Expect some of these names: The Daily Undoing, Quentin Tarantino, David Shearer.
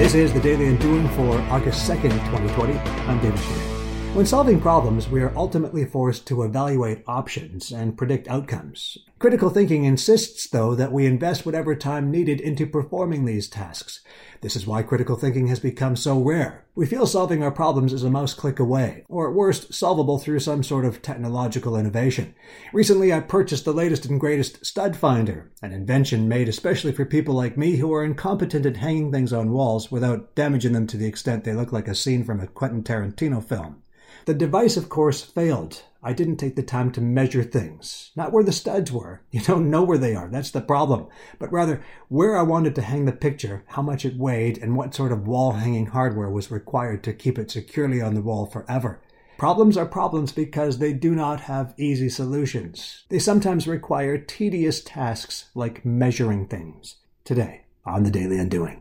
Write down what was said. This is The Daily Undoing for August 2nd, 2020. I'm David Shearer. When solving problems, we are ultimately forced to evaluate options and predict outcomes. Critical thinking insists, though, that we invest whatever time needed into performing these tasks. This is why critical thinking has become so rare. We feel solving our problems is a mouse click away, or at worst, solvable through some sort of technological innovation. Recently, I purchased the latest and greatest stud finder, an invention made especially for people like me who are incompetent at hanging things on walls without damaging them to the extent they look like a scene from a Quentin Tarantino film. The device, of course, failed. I didn't take the time to measure things. Not where the studs were. You don't know where they are. That's the problem. But rather, where I wanted to hang the picture, how much it weighed, and what sort of wall-hanging hardware was required to keep it securely on the wall forever. Problems are problems because they do not have easy solutions. They sometimes require tedious tasks like measuring things. Today, on The Daily Undoing.